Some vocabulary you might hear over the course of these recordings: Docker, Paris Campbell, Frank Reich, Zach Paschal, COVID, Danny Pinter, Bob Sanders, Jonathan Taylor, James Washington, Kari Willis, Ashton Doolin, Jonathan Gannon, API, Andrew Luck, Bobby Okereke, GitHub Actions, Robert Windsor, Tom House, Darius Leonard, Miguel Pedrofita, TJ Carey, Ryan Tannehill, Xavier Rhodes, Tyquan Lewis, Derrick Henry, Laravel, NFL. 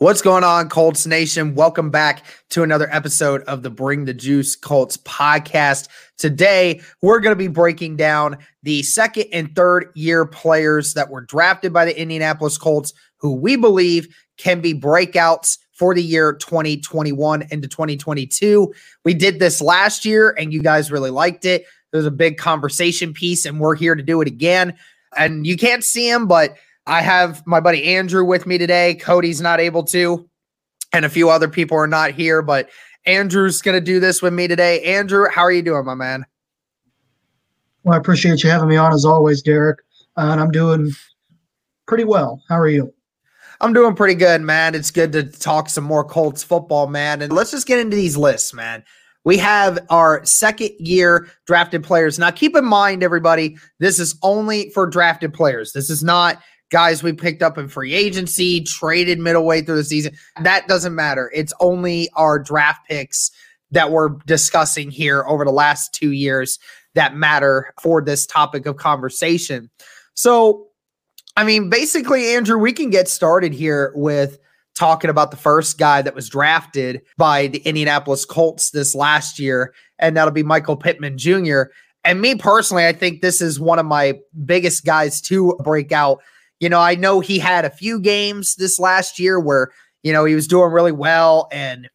What's going on, Colts Nation? Welcome back to another episode of the Bring the Juice Colts podcast. Today, we're going to be breaking down the second and third year players that were drafted by the Indianapolis Colts, who we believe can be breakouts for the year 2021 into 2022. We did this last year, and you guys really liked it. There's a big conversation piece, and we're here to do it again. And you can't see him, but I have my buddy Andrew with me today. Cody's not able to, and a few other people are not here, but Andrew's going to do this with me today. Andrew, how are you doing, my man? Well, I appreciate you having me on as always, Derek, and I'm doing pretty well. How are you? I'm doing pretty good, man. It's good to talk some more Colts football, man, and let's just get into these lists, man. We have our second year drafted players. Now, keep in mind, everybody, this is only for drafted players. This is not guys we picked up in free agency, traded midway through the season. That doesn't matter. It's only our draft picks that we're discussing here over the last 2 years that matter for this topic of conversation. So, I mean, basically, Andrew, we can get started here with talking about the first guy that was drafted by the Indianapolis Colts this last year, and that'll be Michael Pittman Jr. And me personally, I think this is one of my biggest guys to break out. You know, I know he had a few games this last year where, you know, he was doing really well and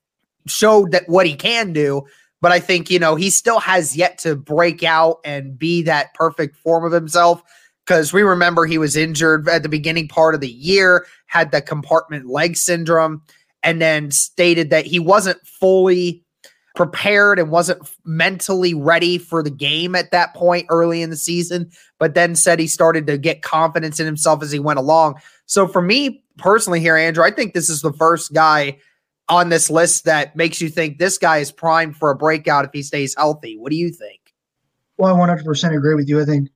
showed that what he can do, but I think, you know, he still has yet to break out and be that perfect form of himself. Because we remember he was injured at the beginning part of the year, had the compartment leg syndrome, and then stated that he wasn't fully prepared and wasn't mentally ready for the game at that point early in the season, but then said he started to get confidence in himself as he went along. So for me personally here, Andrew, I think this is the first guy on this list that makes you think this guy is primed for a breakout if he stays healthy. What do you think? Well, I 100% agree with you. I think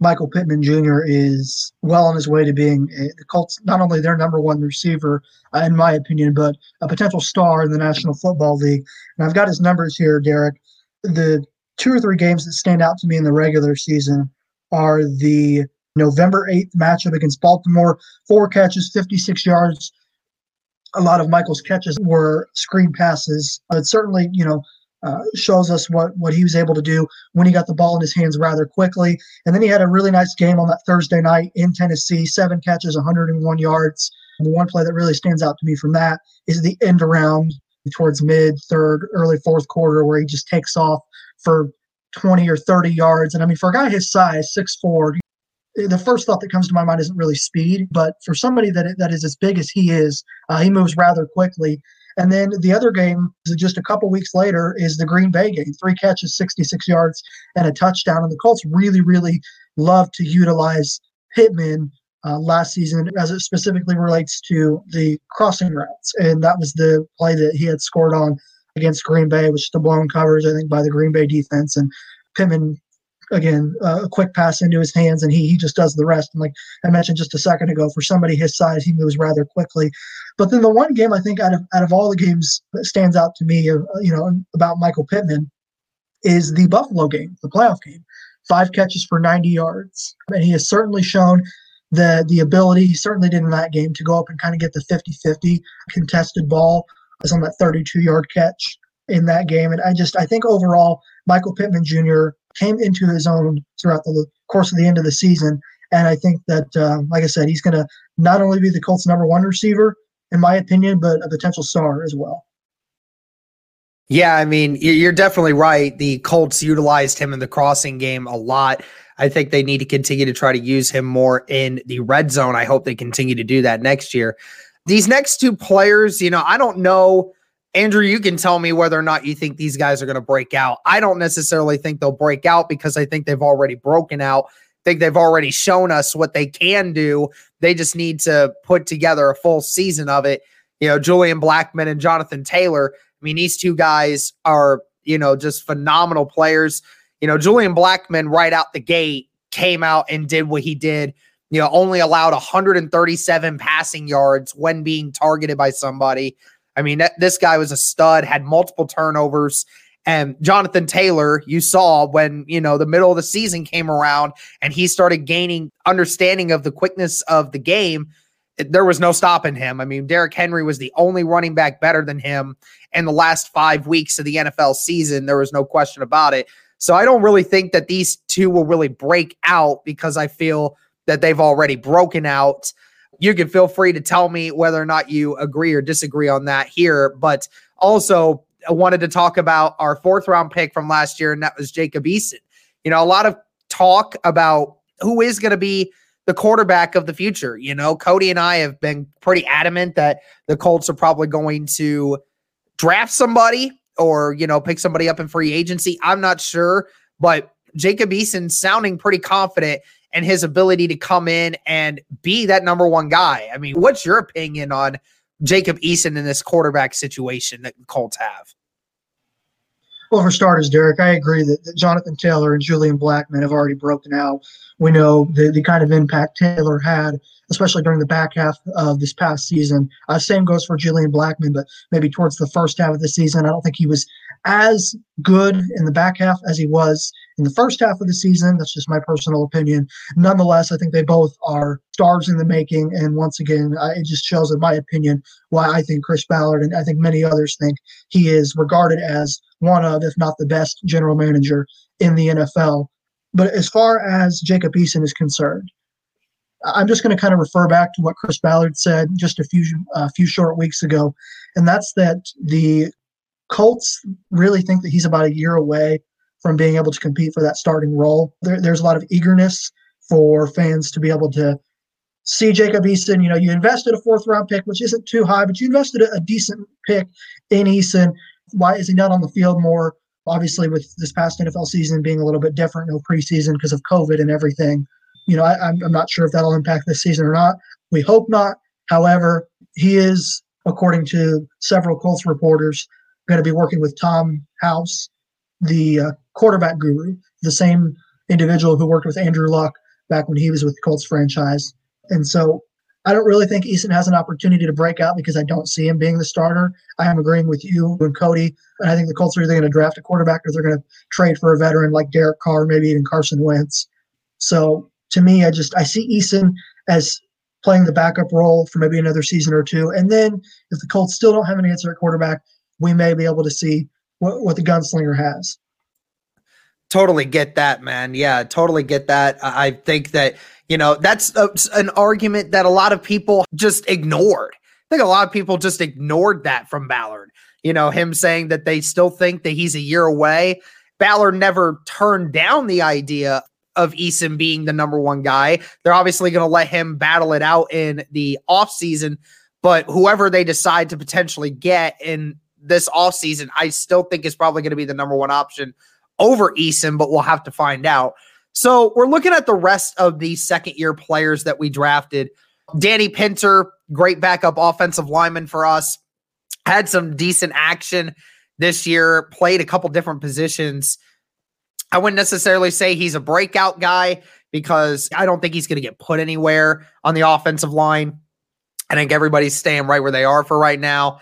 Michael Pittman Jr. is well on his way to being the Colts, not only their number one receiver, in my opinion, but a potential star in the National Football League. And I've got his numbers here, Derek. The two or three games that stand out to me in the regular season are the November 8th matchup against Baltimore, 4 catches, 56 yards. A lot of Michael's catches were screen passes. It certainly, shows us what he was able to do when he got the ball in his hands rather quickly. And then he had a really nice game on that Thursday night in Tennessee, 7 catches, 101 yards. And the one play that really stands out to me from that is the end around towards mid, third, early fourth quarter where he just takes off for 20 or 30 yards. And, I mean, for a guy his size, 6'4", the first thought that comes to my mind isn't really speed, but for somebody that is as big as he is, he moves rather quickly. And then the other game, just a couple weeks later, is the Green Bay game. 3 catches, 66 yards, and a touchdown. And the Colts really, really love to utilize Pittman last season as it specifically relates to the crossing routes. And that was the play that he had scored on against Green Bay, which is the blown coverage, I think, by the Green Bay defense. And Pittman, again, a quick pass into his hands, and he just does the rest. And like I mentioned just a second ago, for somebody his size, he moves rather quickly. But then the one game I think out of all the games that stands out to me, about Michael Pittman, is the Buffalo game, the playoff game. 5 catches for 90 yards, and he has certainly shown the ability. He certainly did in that game to go up and kind of get the 50-50 contested ball. It was on that 32-yard catch in that game, and I think overall Michael Pittman Jr. came into his own throughout the course of the end of the season. And I think that, like I said, he's going to not only be the Colts' number one receiver, in my opinion, but a potential star as well. Yeah, I mean, you're definitely right. The Colts utilized him in the crossing game a lot. I think they need to continue to try to use him more in the red zone. I hope they continue to do that next year. These next two players, I don't know. Andrew, you can tell me whether or not you think these guys are going to break out. I don't necessarily think they'll break out because I think they've already broken out. I think they've already shown us what they can do. They just need to put together a full season of it. you know, Julian Blackmon and Jonathan Taylor. I mean, these two guys are, you know, just phenomenal players. You know, Julian Blackmon right out the gate came out and did what he did. You know, only allowed 137 passing yards when being targeted by somebody. I mean, this guy was a stud, had multiple turnovers. And Jonathan Taylor, you saw when, you know, the middle of the season came around and he started gaining understanding of the quickness of the game, there was no stopping him. I mean, Derrick Henry was the only running back better than him in the last 5 weeks of the NFL season. There was no question about it. So I don't really think that these two will really break out because I feel that they've already broken out. You can feel free to tell me whether or not you agree or disagree on that here. But also, I wanted to talk about our fourth round pick from last year, and that was Jacob Eason. You know, a lot of talk about who is going to be the quarterback of the future. You know, Cody and I have been pretty adamant that the Colts are probably going to draft somebody or, you know, pick somebody up in free agency. I'm not sure, but Jacob Eason sounding pretty confident in his ability to come in and be that number one guy. I mean, what's your opinion on Jacob Eason in this quarterback situation that the Colts have? Well, for starters, Derek, I agree that Jonathan Taylor and Julian Blackmon have already broken out. We know the kind of impact Taylor had, especially during the back half of this past season. Same goes for Julian Blackmon, but maybe towards the first half of the season. I don't think he was as good in the back half as he was in the first half of the season. That's just my personal opinion. Nonetheless, I think they both are stars in the making. And once again, it just shows, in my opinion, why I think Chris Ballard and I think many others think he is regarded as one of, if not the best, general manager in the NFL. But as far as Jacob Eason is concerned, I'm just going to kind of refer back to what Chris Ballard said just a few short weeks ago, and that's that the Colts really think that he's about a year away from being able to compete for that starting role. There's a lot of eagerness for fans to be able to see Jacob Eason. You know, you invested a fourth-round pick, which isn't too high, but you invested a decent pick in Eason. Why is he not on the field more? Obviously, with this past NFL season being a little bit different, no preseason because of COVID and everything. You know, I'm not sure if that'll impact this season or not. We hope not. However, he is, according to several Colts reporters, going to be working with Tom House, the quarterback guru, the same individual who worked with Andrew Luck back when he was with the Colts franchise. And so I don't really think Eason has an opportunity to break out because I don't see him being the starter. I am agreeing with you and Cody, and I think the Colts are either going to draft a quarterback or they're going to trade for a veteran like Derek Carr, maybe even Carson Wentz. So to me, I see Eason as playing the backup role for maybe another season or two. And then if the Colts still don't have an answer at quarterback, we may be able to see what the gunslinger has. Totally get that, man. Yeah, totally get that. I think that, you know, that's an argument that a lot of people just ignored. I think a lot of people just ignored that from Ballard. You know, him saying that they still think that he's a year away. Ballard never turned down the idea of Eason being the number one guy. They're obviously going to let him battle it out in the offseason, but whoever they decide to potentially get in this offseason, I still think is probably going to be the number one option over Eason, but we'll have to find out. So we're looking at the rest of the second-year players that we drafted. Danny Pinter, great backup offensive lineman for us, had some decent action this year, played a couple different positions. I wouldn't necessarily say he's a breakout guy because I don't think he's going to get put anywhere on the offensive line. I think everybody's staying right where they are for right now.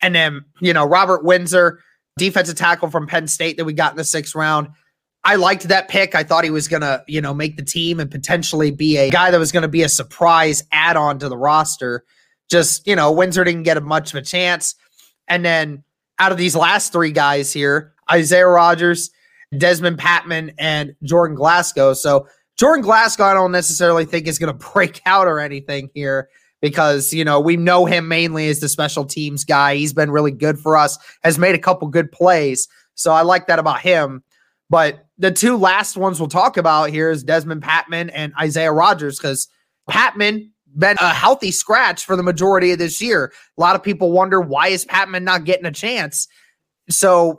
And then, you know, Robert Windsor, defensive tackle from Penn State that we got in the sixth round. I liked that pick. I thought he was going to, you know, make the team and potentially be a guy that was going to be a surprise add-on to the roster. Just, you know, Windsor didn't get much of a chance. And then out of these last three guys here, Isaiah Rodgers, Dezmon Patmon, and Jordan Glasgow. So Jordan Glasgow, I don't necessarily think is going to break out or anything here because, you know, we know him mainly as the special teams guy. He's been really good for us, has made a couple good plays. So I like that about him. But the two last ones we'll talk about here is Dezmon Patmon and Isaiah Rodgers, because Patmon been a healthy scratch for the majority of this year. A lot of people wonder, why is Patmon not getting a chance? So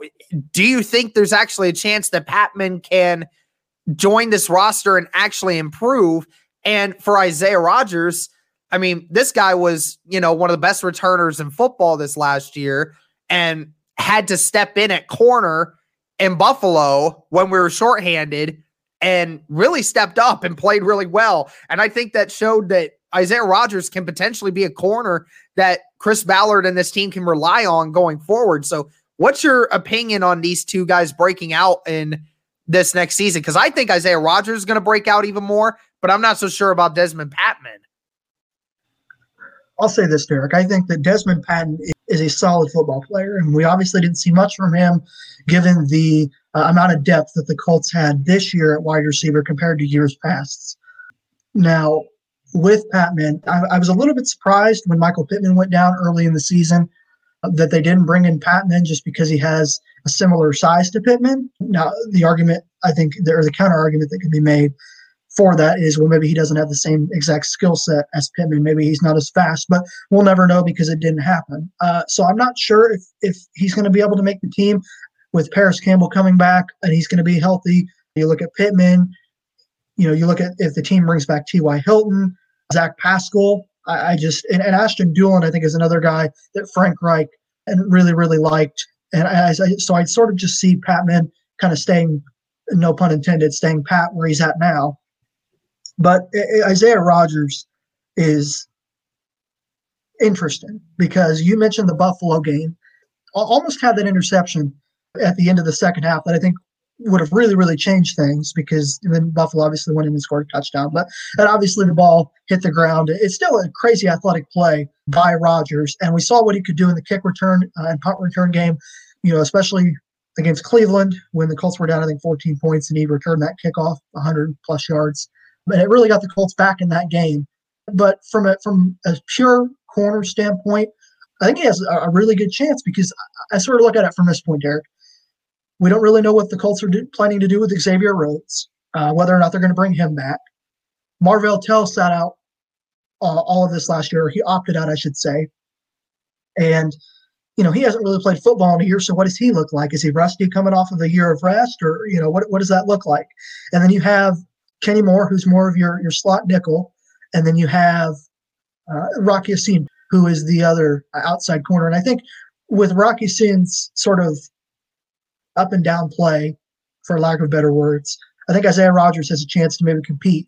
do you think there's actually a chance that Patmon can join this roster and actually improve? And for Isaiah Rodgers, I mean, this guy was, you know, one of the best returners in football this last year and had to step in at corner in Buffalo when we were shorthanded and really stepped up and played really well. And I think that showed that Isaiah Rodgers can potentially be a corner that Chris Ballard and this team can rely on going forward. So what's your opinion on these two guys breaking out in this next season? Because I think Isaiah Rodgers is going to break out even more, but I'm not so sure about Dezmon Patmon. I'll say this, Derek. I think that Dezmon Patmon is a solid football player, and we obviously didn't see much from him given the amount of depth that the Colts had this year at wide receiver compared to years past. Now, with Patmon, I was a little bit surprised when Michael Pittman went down early in the season that they didn't bring in Patmon just because he has a similar size to Pittman. Now, the argument, I think, or the counter-argument that can be made for that is, well, maybe he doesn't have the same exact skill set as Pittman. Maybe he's not as fast, but we'll never know because it didn't happen. So I'm not sure if he's going to be able to make the team with Paris Campbell coming back and he's going to be healthy. You look at Pittman, you know, you look at if the team brings back T.Y. Hilton, Zach Paschal, and Ashton Doolin, I think, is another guy that Frank Reich and really, really liked. And so I sort of just see Patmon kind of staying, no pun intended, staying pat where he's at now. But Isaiah Rodgers is interesting because you mentioned the Buffalo game. Almost had that interception at the end of the second half that I think would have really, really changed things because then Buffalo obviously went in and scored a touchdown. But and obviously the ball hit the ground. It's still a crazy athletic play by Rodgers. And we saw what he could do in the kick return and punt return game, you know, especially against Cleveland when the Colts were down, I think, 14 points, and he returned that kickoff 100-plus yards. And it really got the Colts back in that game. But from a pure corner standpoint, I think he has a really good chance because I sort of look at it from this point, Derek. We don't really know what the Colts are planning to do with Xavier Rhodes, whether or not they're going to bring him back. Marvell Tell sat out all of this last year. Or he opted out, I should say. And, you know, he hasn't really played football in a year, so what does he look like? Is he rusty coming off of a year of rest? Or, you know, what does that look like? And then you have Kenny Moore, who's more of your slot nickel. And then you have Rock Ya-Sin, who is the other outside corner. And I think with Rock Ya-Sin's sort of up and down play, for lack of better words, I think Isaiah Rodgers has a chance to maybe compete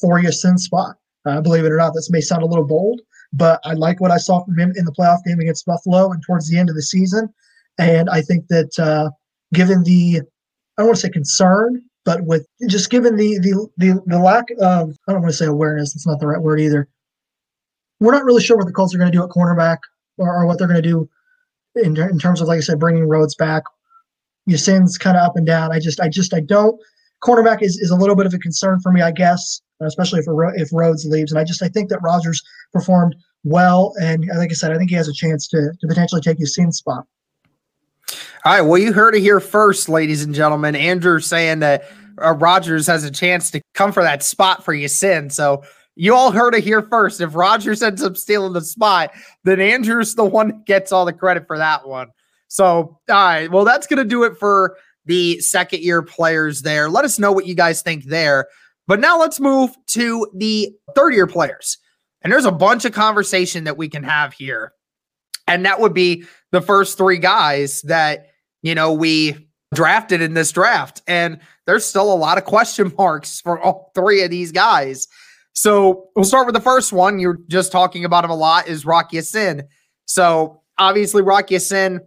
for Ya-Sin's spot. Believe it or not, this may sound a little bold, but I like what I saw from him in the playoff game against Buffalo and towards the end of the season. And I think that given the, I don't want to say concern, but with just given the lack of, I don't want to say awareness, that's not the right word either. We're not really sure what the Colts are going to do at cornerback or what they're going to do in terms of, like I said, bringing Rhodes back. Ya-Sin's kind of up and down. I don't. Cornerback is a little bit of a concern for me, I guess, especially if Rhodes leaves. And I think that Rodgers performed well. And like I said, I think he has a chance to potentially take Ya-Sin's spot. All right, well, you heard it here first, ladies and gentlemen. Andrew saying that Rodgers has a chance to come for that spot for Ya-Sin. So you all heard it here first. If Rodgers ends up stealing the spot, then Andrew's the one that gets all the credit for that one. So, all right, well, that's going to do it for the second-year players there. Let us know what you guys think there. But now let's move to the third-year players. And there's a bunch of conversation that we can have here. And that would be the first three guys that, you know, we drafted in this draft. And there's still a lot of question marks for all three of these guys. So we'll start with the first one. You're just talking about him a lot is Rock Ya-Sin. So obviously Rock Ya-Sin,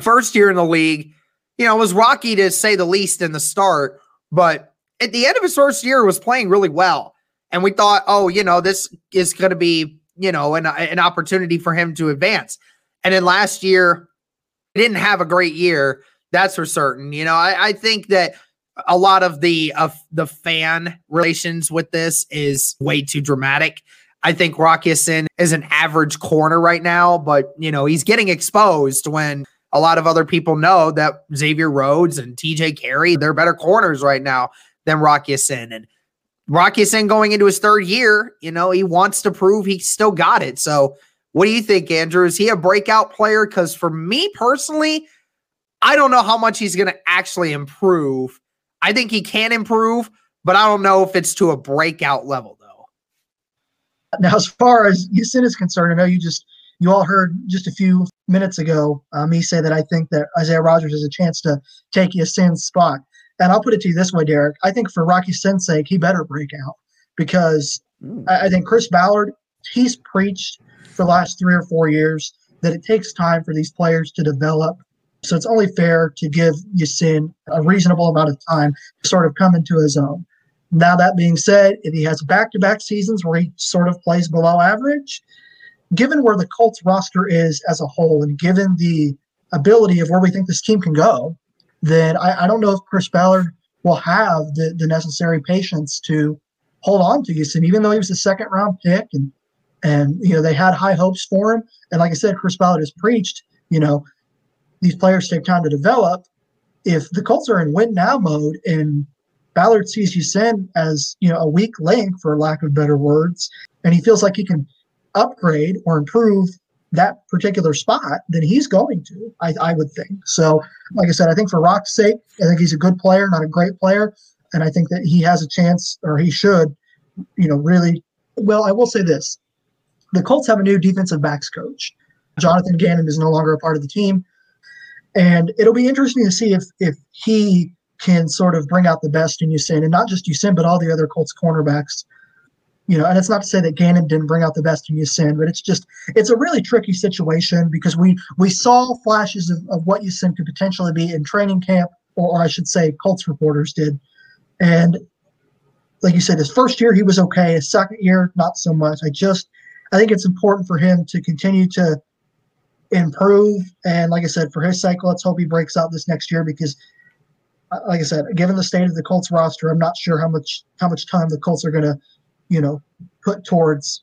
first year in the league, you know, it was rocky to say the least in the start, but at the end of his first year was playing really well. And we thought, oh, you know, this is going to be, you know, an opportunity for him to advance. And then last year, he didn't have a great year. That's for certain. You know, I think that a lot of the fan relations with this is way too dramatic. I think Rock Ya-Sin is an average corner right now, but, you know, he's getting exposed when a lot of other people know that Xavier Rhodes and TJ Carey, they're better corners right now than Rock Ya-Sin. And Rock Ya-Sin going into his third year, you know, he wants to prove he still got it. So what do you think, Andrew? Is he a breakout player? Because for me personally, I don't know how much he's going to actually improve. I think he can improve, but I don't know if it's to a breakout level, though. Now, as far as Eason is concerned, I know you all heard just a few minutes ago me say that I think that Isaiah Rodgers has a chance to take Eason's spot. And I'll put it to you this way, Derek. I think for Rocky Eason's sake, he better break out because I think Chris Ballard, he's preached for the last 3 or 4 years that it takes time for these players to develop. So it's only fair to give Eason a reasonable amount of time to sort of come into his own. Now, that being said, if he has back-to-back seasons where he sort of plays below average, given where the Colts roster is as a whole and given the ability of where we think this team can go, then I don't know if Chris Ballard will have the necessary patience to hold on to Eason, even though he was a second-round pick and you know they had high hopes for him. And like I said, Chris Ballard has preached, you know, these players take time to develop. If the Colts are in win-now mode and Ballard sees Eason as, you know, a weak link, for lack of better words, and he feels like he can upgrade or improve that particular spot, then he's going to, I would think. So, like I said, I think for Rock's sake, I think he's a good player, not a great player, and I think that he has a chance, or he should, you know, really. Well, I will say this. The Colts have a new defensive backs coach. Jonathan Gannon is no longer a part of the team, and it'll be interesting to see if he can sort of bring out the best in Eason, and not just Eason, but all the other Colts cornerbacks. You know, and it's not to say that Gannon didn't bring out the best in Eason, but it's just, it's a really tricky situation because we saw flashes of what Eason could potentially be in training camp, or I should say Colts reporters did. And like you said, his first year, he was okay. His second year, not so much. I think it's important for him to continue to improve. And like I said, for his cycle, let's hope he breaks out this next year because, like I said, given the state of the Colts roster, I'm not sure how much time the Colts are going to, you know, put towards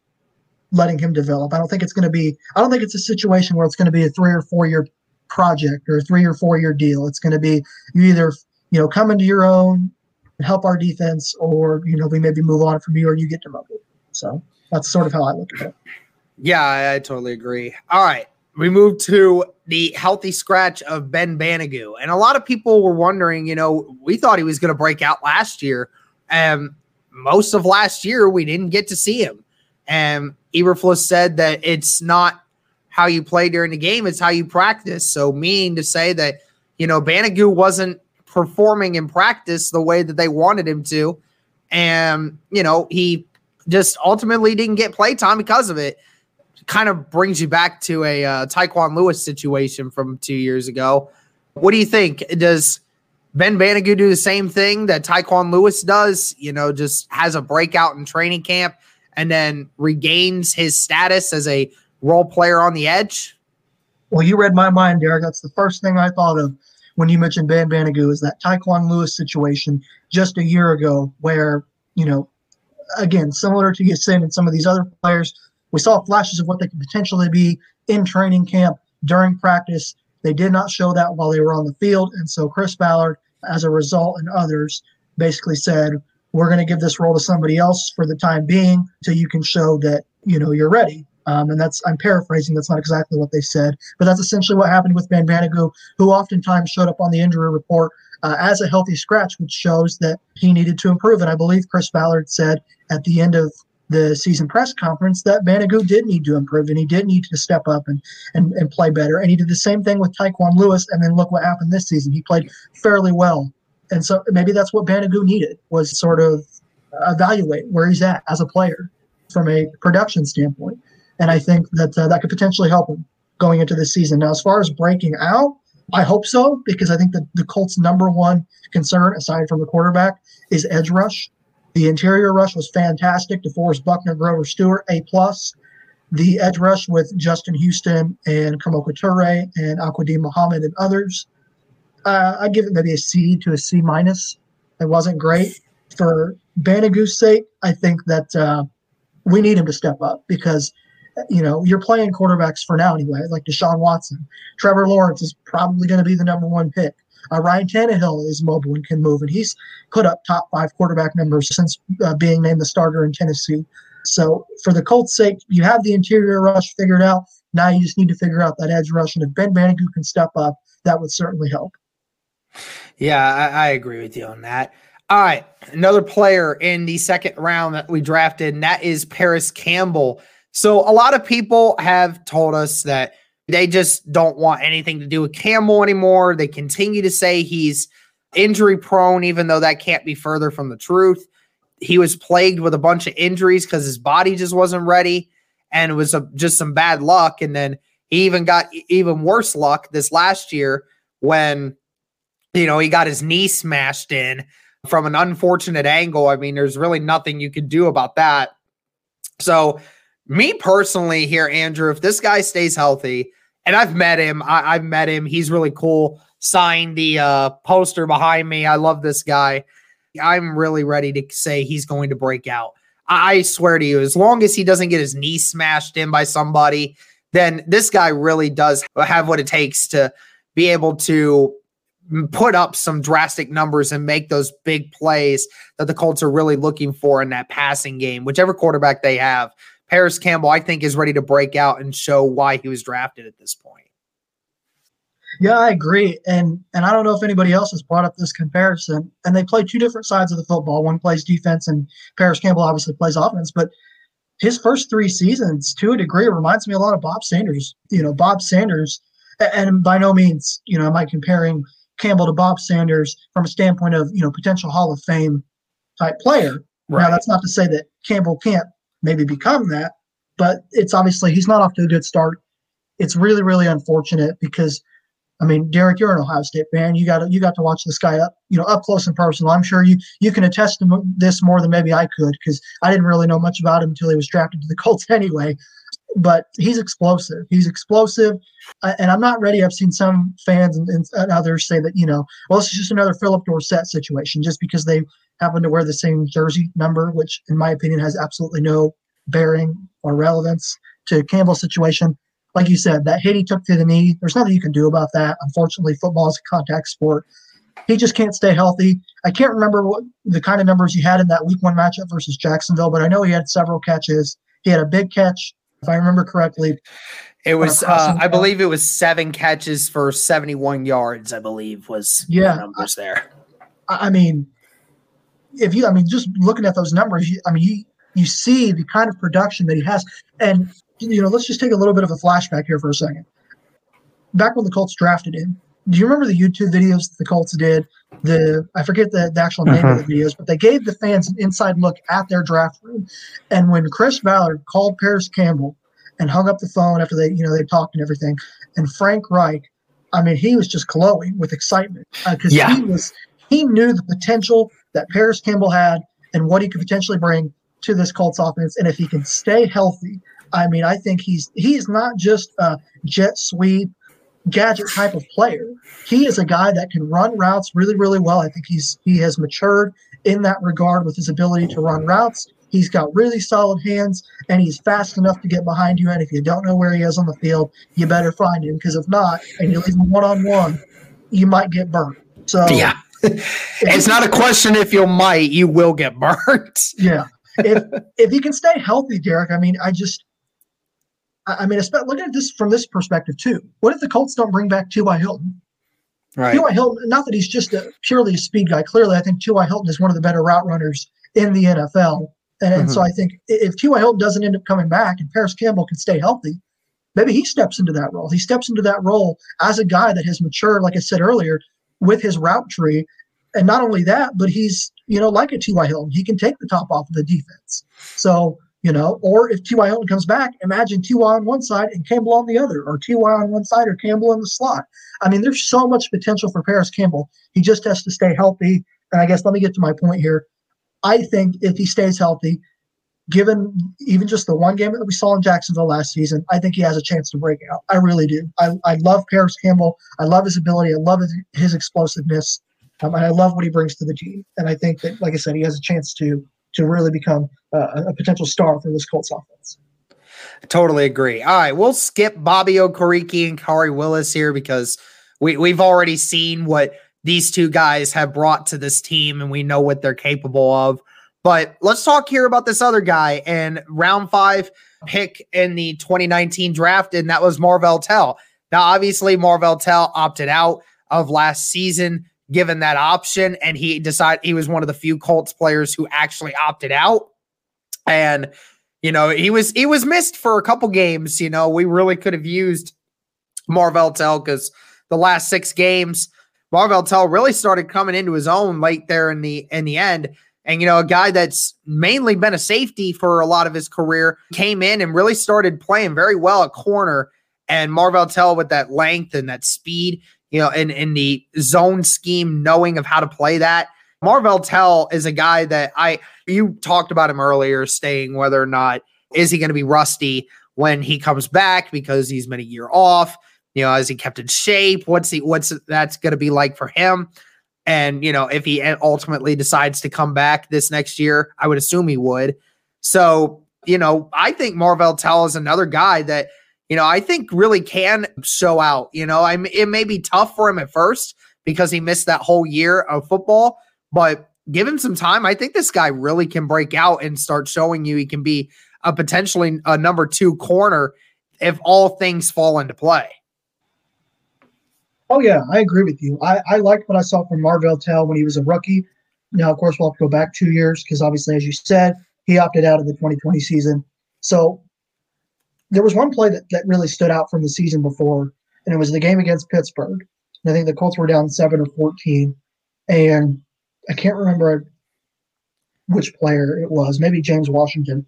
letting him develop. I don't think it's a situation where it's going to be a 3 or 4 year project or a 3 or 4 year deal. It's going to be you either, you know, come into your own and help our defense, or, you know, we maybe move on from you or you get demoted. So that's sort of how I look at it. Yeah, I totally agree. All right. We move to the healthy scratch of Ben Banogu. And a lot of people were wondering, you know, we thought he was going to break out last year. Most of last year, we didn't get to see him. And Eberflus said that it's not how you play during the game, it's how you practice. So meaning to say that, you know, Banogu wasn't performing in practice the way that they wanted him to. And, you know, he just ultimately didn't get play time because of it. Kind of brings you back to a Tyquan Lewis situation from 2 years ago. What do you think? Does Ben Banogu do the same thing that Tyquan Lewis does? You know, just has a breakout in training camp and then regains his status as a role player on the edge? Well, you read my mind, Derek. That's the first thing I thought of when you mentioned Ben Banogu is that Tyquan Lewis situation just a year ago where, you know, again, similar to Eason and some of these other players, we saw flashes of what they could potentially be in training camp during practice. They did not show that while they were on the field. And so Chris Ballard, as a result, and others basically said, we're going to give this role to somebody else for the time being so you can show that, you know, you're ready. And I'm paraphrasing. That's not exactly what they said. But that's essentially what happened with Ben Banogu, who oftentimes showed up on the injury report as a healthy scratch, which shows that he needed to improve. And I believe Chris Ballard said at the end of the season press conference that Banogu did need to improve and he did need to step up and play better. And he did the same thing with Tyquan Lewis. And then look what happened this season. He played fairly well. And so maybe that's what Banogu needed, was sort of evaluate where he's at as a player from a production standpoint. And I think that that could potentially help him going into this season. Now, as far as breaking out, I hope so, because I think that the Colts' number one concern, aside from the quarterback, is edge rush. The interior rush was fantastic. DeForest Buckner, Grover Stewart, A+. The edge rush with Justin Houston and Kamoko Toure and Aquadine Muhammad and others, I'd give it maybe a C to a C-. It wasn't great. For Banogu's sake, I think that we need him to step up because, you know, you're playing quarterbacks for now anyway, like Deshaun Watson. Trevor Lawrence is probably going to be the number one pick. Ryan Tannehill is mobile and can move, and he's put up top five quarterback numbers since being named the starter in Tennessee. So for the Colts' sake, you have the interior rush figured out. Now you just need to figure out that edge rush, and if Ben Banogu can step up, that would certainly help. Yeah, I agree with you on that. All right, another player in the second round that we drafted, and that is Paris Campbell. So a lot of people have told us that they just don't want anything to do with Campbell anymore. They continue to say he's injury prone, even though that can't be further from the truth. He was plagued with a bunch of injuries because his body just wasn't ready, and it was just some bad luck. And then he even got even worse luck this last year when, you know, he got his knee smashed in from an unfortunate angle. I mean, there's really nothing you can do about that. So me personally here, Andrew, if this guy stays healthy, and I've met him, I've met him. He's really cool. Signed the poster behind me. I love this guy. I'm really ready to say he's going to break out. I swear to you, as long as he doesn't get his knee smashed in by somebody, then this guy really does have what it takes to be able to put up some drastic numbers and make those big plays that the Colts are really looking for in that passing game, whichever quarterback they have. Paris Campbell, I think, is ready to break out and show why he was drafted at this point. Yeah, I agree. And I don't know if anybody else has brought up this comparison. And they play two different sides of the football. One plays defense, and Paris Campbell obviously plays offense. But his first three seasons, to a degree, reminds me a lot of Bob Sanders. You know, Bob Sanders, and by no means, you know, am I comparing Campbell to Bob Sanders from a standpoint of, you know, potential Hall of Fame type player. Right. Now, that's not to say that Campbell can't maybe become that, but it's obviously he's not off to a good start. It's really, really unfortunate because, I mean, Derek, you're an Ohio State fan. You got to watch this guy up close and personal. I'm sure you can attest to this more than maybe I could because I didn't really know much about him until he was drafted to the Colts anyway. But he's explosive. And I'm not ready. I've seen some fans and others say that, you know, well, it's just another Philip Dorsett situation just because they happen to wear the same jersey number, which in my opinion has absolutely no bearing or relevance to Campbell's situation. Like you said, that hit he took to the knee, there's nothing you can do about that. Unfortunately, football is a contact sport. He just can't stay healthy. I can't remember what the kind of numbers he had in that week one matchup versus Jacksonville, but I know he had several catches. He had a big catch, if I remember correctly. It was, I believe it was 7 catches for 71 yards, I believe was the numbers there. I mean, just looking at those numbers, you see the kind of production that he has. And, you know, let's just take a little bit of a flashback here for a second. Back when the Colts drafted him, do you remember the YouTube videos that the Colts did? I forget the actual name of the videos, but they gave the fans an inside look at their draft room. And when Chris Ballard called Paris Campbell and hung up the phone after they talked and everything, and Frank Reich, I mean, he was just glowing with excitement because he knew the potential that Paris Campbell had and what he could potentially bring to this Colts offense. And if he can stay healthy, I mean, I think he's not just a jet sweep, gadget type of player. He is a guy that can run routes really, really well. I think he has matured in that regard with his ability to run routes. He's got really solid hands, and he's fast enough to get behind you. And if you don't know where he is on the field, you better find him, because if not, and you leave him one-on-one, you might get burned. So yeah, it's not a question if you might. You will get burned. Yeah. If he can stay healthy, Derek, I mean, look at this from this perspective too. What if the Colts don't bring back T.Y. Hilton? Right. T.Y. Hilton, not that he's just purely a speed guy. Clearly, I think T.Y. Hilton is one of the better route runners in the NFL. And so I think if T.Y. Hilton doesn't end up coming back and Paris Campbell can stay healthy, maybe he steps into that role. He steps into that role as a guy that has matured, like I said earlier, with his route tree. And not only that, but he's, you know, like a T.Y. Hilton, he can take the top off of the defense. So, you know, or if T.Y. Hilton comes back, imagine T.Y. on one side and Campbell on the other, or T.Y. on one side or Campbell in the slot. I mean, there's so much potential for Paris Campbell. He just has to stay healthy. And I guess let me get to my point here. I think if he stays healthy, given even just the one game that we saw in Jacksonville last season, I think he has a chance to break out. I really do. I love Paris Campbell. I love his ability. I love his explosiveness. And I love what he brings to the team. And I think that, like I said, he has a chance to really become a potential star for this Colts offense. I totally agree. All right, we'll skip Bobby Okereke and Kari Willis here because we've already seen what these two guys have brought to this team, and we know what they're capable of. But let's talk here about this other guy and round 5 pick in the 2019 draft, and that was Marvell Tell. Now, obviously, Marvell Tell opted out of last season given that option, and he decided he was one of the few Colts players who actually opted out. And, you know, he was missed for a couple games. You know, we really could have used Marvell Tell, because the last 6 games, Marvell Tell really started coming into his own late there in the end. And, you know, a guy that's mainly been a safety for a lot of his career came in and really started playing very well at corner. And Marvell Tell, with that length and that speed, you know, in the zone scheme, knowing of how to play that. Marvell Tell is a guy that you talked about him earlier, staying whether or not is he going to be rusty when he comes back because he's been a year off. You know, is he kept in shape? What's that's going to be like for him? And, you know, if he ultimately decides to come back this next year, I would assume he would. So, you know, I think Marvell Tell is another guy that, you know, I think really can show out. You know, it may be tough for him at first because he missed that whole year of football, but give him some time. I think this guy really can break out and start showing you he can be a potentially a number 2 corner if all things fall into play. Oh, yeah, I agree with you. I liked what I saw from Marvell Tell when he was a rookie. Now, of course, we'll have to go back 2 years because obviously, as you said, he opted out of the 2020 season. So there was one play that really stood out from the season before, and it was the game against Pittsburgh. And I think the Colts were down 7 or 14, and I can't remember which player it was, maybe James Washington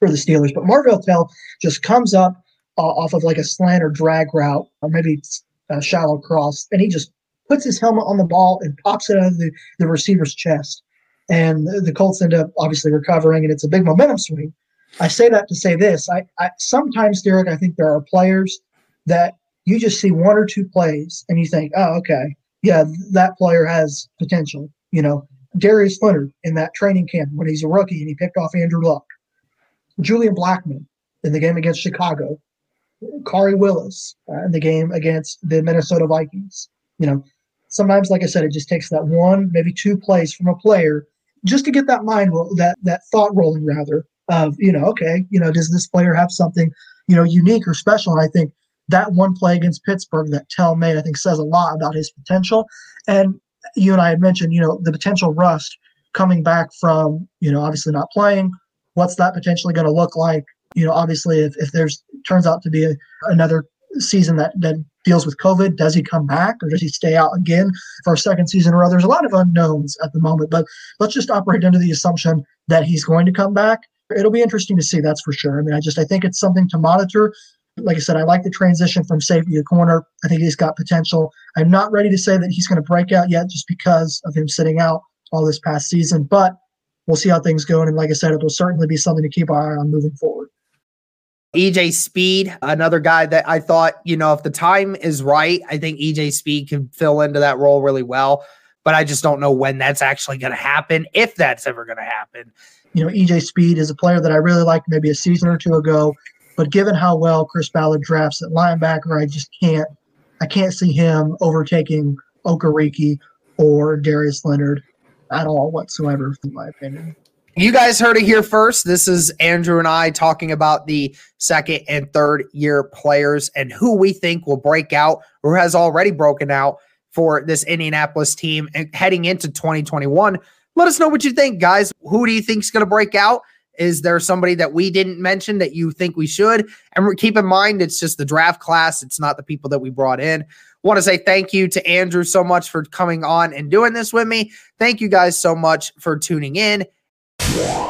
for the Steelers. But Marvell Tell just comes up off of like a slant or drag route, or maybe – a shallow cross, and he just puts his helmet on the ball and pops it out of the receiver's chest. And the Colts end up obviously recovering, and it's a big momentum swing. I say that to say this. I sometimes, Derek, I think there are players that you just see 1 or 2 plays, and you think, oh, okay, yeah, that player has potential. You know, Darius Leonard in that training camp when he's a rookie and he picked off Andrew Luck. Julian Blackmon in the game against Chicago. Kari Willis in the game against the Minnesota Vikings. You know, sometimes, like I said, it just takes that 1, maybe 2 plays from a player just to get that mind, that thought rolling rather of, you know, okay, you know, does this player have something, you know, unique or special? And I think that one play against Pittsburgh that Tell made, I think says a lot about his potential. And you and I had mentioned, you know, the potential rust coming back from, you know, obviously not playing. What's that potentially going to look like? You know, obviously, if there's turns out to be another season that deals with COVID, does he come back or does he stay out again for a second season or other? There's a lot of unknowns at the moment, but let's just operate under the assumption that he's going to come back. It'll be interesting to see, that's for sure. I mean, I think it's something to monitor. Like I said, I like the transition from safety to corner. I think he's got potential. I'm not ready to say that he's going to break out yet just because of him sitting out all this past season, but we'll see how things go. And like I said, it'll certainly be something to keep our eye on moving forward. EJ Speed, another guy that I thought, you know, if the time is right, I think EJ Speed can fill into that role really well, but I just don't know when that's actually going to happen, if that's ever going to happen. You know, EJ Speed is a player that I really liked maybe a season or 2 ago, but given how well Chris Ballard drafts at linebacker, I can't see him overtaking Okereke or Darius Leonard at all whatsoever, in my opinion. You guys heard it here first. This is Andrew and I talking about the 2nd and 3rd year players and who we think will break out or has already broken out for this Indianapolis team and heading into 2021. Let us know what you think, guys. Who do you think is going to break out? Is there somebody that we didn't mention that you think we should? And keep in mind, it's just the draft class. It's not the people that we brought in. Want to say thank you to Andrew so much for coming on and doing this with me. Thank you guys so much for tuning in. Yeah.